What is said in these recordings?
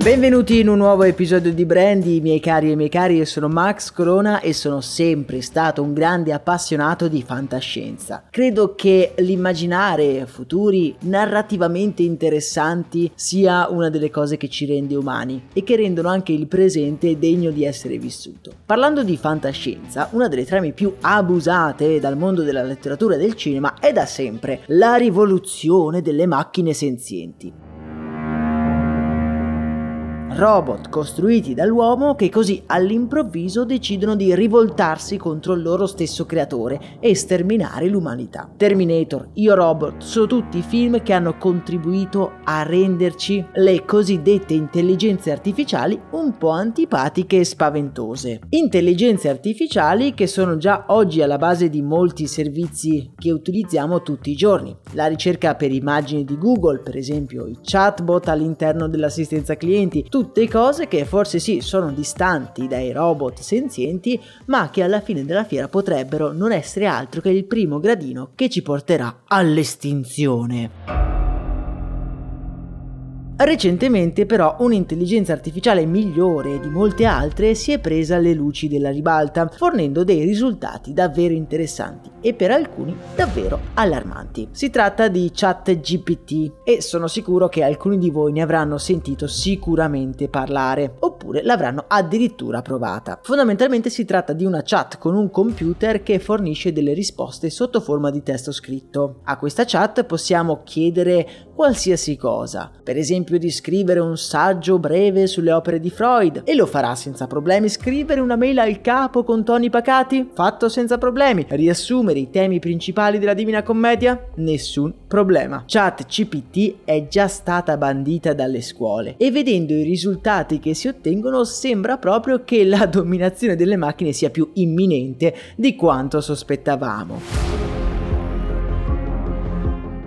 Benvenuti in un nuovo episodio di Brandy, miei cari e miei cari, io sono Max Corona e sono sempre stato un grande appassionato di fantascienza. Credo che l'immaginare futuri narrativamente interessanti sia una delle cose che ci rende umani e che rendono anche il presente degno di essere vissuto. Parlando di fantascienza, una delle trame più abusate dal mondo della letteratura e del cinema è da sempre la rivoluzione delle macchine senzienti. Robot costruiti dall'uomo che così all'improvviso decidono di rivoltarsi contro il loro stesso creatore e sterminare l'umanità. Terminator, Io Robot, sono tutti film che hanno contribuito a renderci le cosiddette intelligenze artificiali un po' antipatiche e spaventose. Intelligenze artificiali che sono già oggi alla base di molti servizi che utilizziamo tutti i giorni. La ricerca per immagini di Google, per esempio, i chatbot all'interno dell'assistenza clienti, tutte cose che forse sì sono distanti dai robot senzienti, ma che alla fine della fiera potrebbero non essere altro che il primo gradino che ci porterà all'estinzione. Recentemente però un'intelligenza artificiale migliore di molte altre si è presa le luci della ribalta, fornendo dei risultati davvero interessanti e per alcuni davvero allarmanti. Si tratta di ChatGPT e sono sicuro che alcuni di voi ne avranno sentito sicuramente parlare, oppure l'avranno addirittura provata. Fondamentalmente si tratta di una chat con un computer che fornisce delle risposte sotto forma di testo scritto. A questa chat possiamo chiedere qualsiasi cosa, per esempio di scrivere un saggio breve sulle opere di Freud, e lo farà senza problemi. Scrivere una mail al capo con toni pacati? Fatto senza problemi. Riassumere i temi principali della Divina Commedia? Nessun problema. ChatGPT è già stata bandita dalle scuole e vedendo i risultati che si ottengono sembra proprio che la dominazione delle macchine sia più imminente di quanto sospettavamo.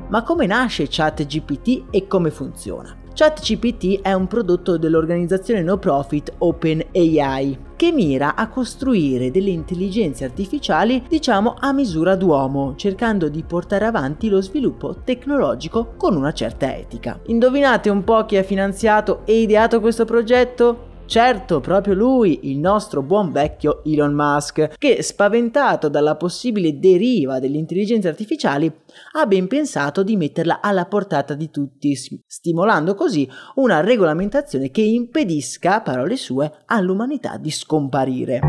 Ma come nasce ChatGPT e come funziona? ChatGPT è un prodotto dell'organizzazione no profit OpenAI che mira a costruire delle intelligenze artificiali, diciamo, a misura d'uomo, cercando di portare avanti lo sviluppo tecnologico con una certa etica. Indovinate un po' chi ha finanziato e ideato questo progetto? Certo, proprio lui, il nostro buon vecchio Elon Musk, che spaventato dalla possibile deriva delle intelligenze artificiali ha ben pensato di metterla alla portata di tutti, stimolando così una regolamentazione che impedisca, parole sue, all'umanità di scomparire.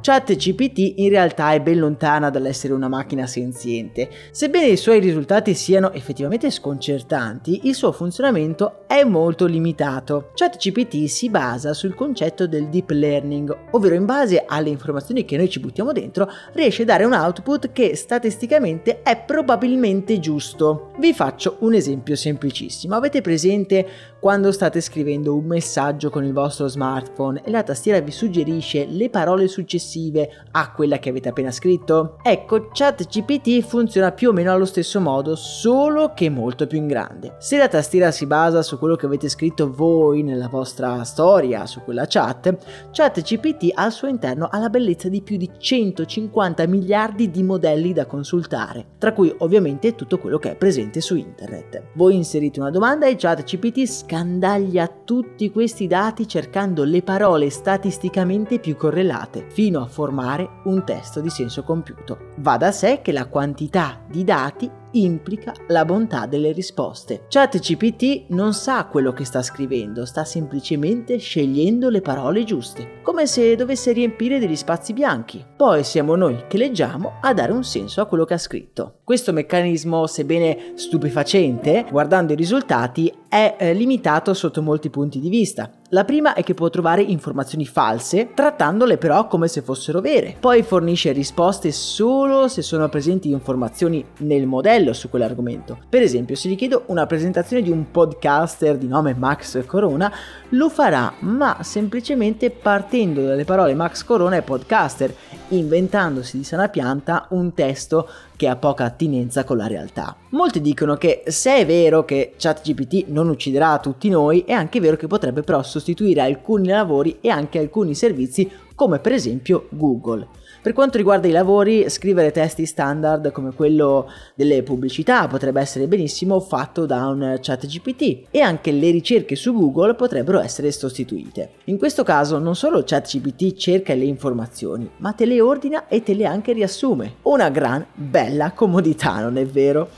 ChatGPT in realtà è ben lontana dall'essere una macchina senziente. Sebbene i suoi risultati siano effettivamente sconcertanti, il suo funzionamento è molto limitato. ChatGPT si basa sul concetto del deep learning, ovvero in base alle informazioni che noi ci buttiamo dentro, riesce a dare un output che statisticamente è probabilmente giusto. Vi faccio un esempio semplicissimo. Avete presente quando state scrivendo un messaggio con il vostro smartphone e la tastiera vi suggerisce le parole successive successive a quella che avete appena scritto? Ecco, ChatGPT funziona più o meno allo stesso modo, solo che molto più in grande. Se la tastiera si basa su quello che avete scritto voi nella vostra storia, su quella chat, ChatGPT al suo interno ha la bellezza di più di 150 miliardi di modelli da consultare, tra cui ovviamente tutto quello che è presente su internet. Voi inserite una domanda e ChatGPT scandaglia tutti questi dati cercando le parole statisticamente più correlate, fino a formare un testo di senso compiuto. Va da sé che la quantità di dati implica la bontà delle risposte. ChatGPT non sa quello che sta scrivendo, sta semplicemente scegliendo le parole giuste, come se dovesse riempire degli spazi bianchi. Poi siamo noi che leggiamo a dare un senso a quello che ha scritto. Questo meccanismo, sebbene stupefacente, guardando i risultati, è limitato sotto molti punti di vista. La prima è che può trovare informazioni false, trattandole però come se fossero vere. Poi fornisce risposte solo se sono presenti informazioni nel modello su quell'argomento. Per esempio, se gli chiedo una presentazione di un podcaster di nome Max Corona, lo farà, ma semplicemente partendo dalle parole Max Corona e podcaster, inventandosi di sana pianta un testo che ha poca attinenza con la realtà. Molti dicono che, se è vero che ChatGPT non ucciderà tutti noi, è anche vero che potrebbe però sostituire alcuni lavori e anche alcuni servizi, come per esempio Google. Per quanto riguarda i lavori, scrivere testi standard come quello delle pubblicità potrebbe essere benissimo fatto da un ChatGPT, e anche le ricerche su Google potrebbero essere sostituite. In questo caso non solo ChatGPT cerca le informazioni, ma te le ordina e te le anche riassume. Una gran bella comodità, non è vero?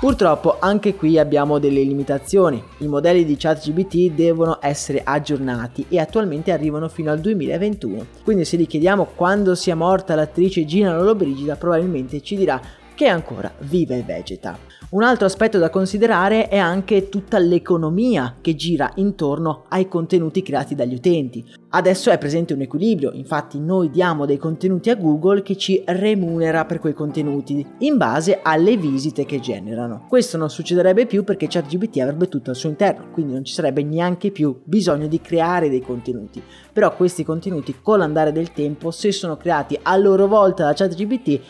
Purtroppo anche qui abbiamo delle limitazioni. I modelli di ChatGPT devono essere aggiornati e attualmente arrivano fino al 2021. Quindi se gli chiediamo quando sia morta l'attrice Gina Lollobrigida, probabilmente ci dirà che è ancora viva e vegeta. Un altro aspetto da considerare è anche tutta l'economia che gira intorno ai contenuti creati dagli utenti. Adesso è presente un equilibrio, infatti noi diamo dei contenuti a Google che ci remunera per quei contenuti in base alle visite che generano. Questo non succederebbe più perché ChatGPT avrebbe tutto al suo interno, quindi non ci sarebbe neanche più bisogno di creare dei contenuti. Però questi contenuti, con l'andare del tempo, se sono creati a loro volta da ChatGPT,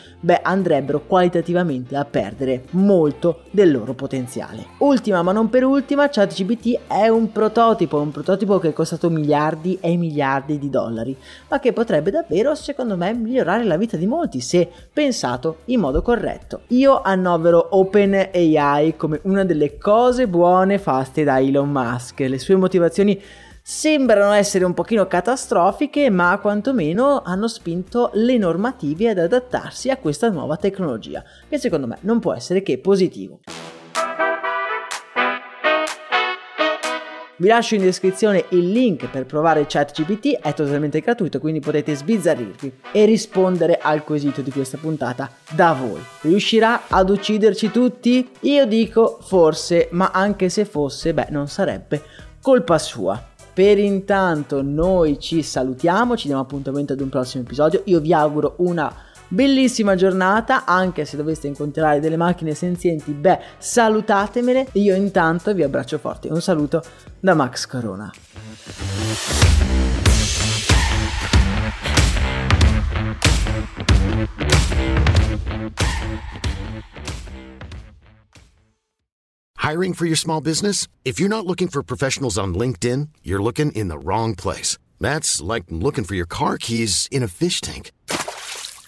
andrebbero qualitativamente a perdere molto del loro potenziale. Ultima ma non per ultima, ChatGPT è un prototipo che è costato miliardi e miliardi di dollari, ma che potrebbe davvero, secondo me, migliorare la vita di molti se pensato in modo corretto. Io annovero OpenAI come una delle cose buone fatte da Elon Musk. Le sue motivazioni sembrano essere un pochino catastrofiche, ma quantomeno hanno spinto le normative ad adattarsi a questa nuova tecnologia, che secondo me non può essere che positivo. Vi lascio in descrizione il link per provare ChatGPT, è totalmente gratuito, quindi potete sbizzarrirvi e rispondere al quesito di questa puntata da voi. Riuscirà ad ucciderci tutti? Io dico forse, ma anche se fosse, non sarebbe colpa sua. Per intanto noi ci salutiamo, ci diamo appuntamento ad un prossimo episodio. Io vi auguro una bellissima giornata, anche se doveste incontrare delle macchine senzienti, salutatemele. Io intanto vi abbraccio forte. Un saluto da Max Corona. Hiring for your small business? If you're not looking for professionals on LinkedIn, you're looking in the wrong place. That's like looking for your car keys in a fish tank.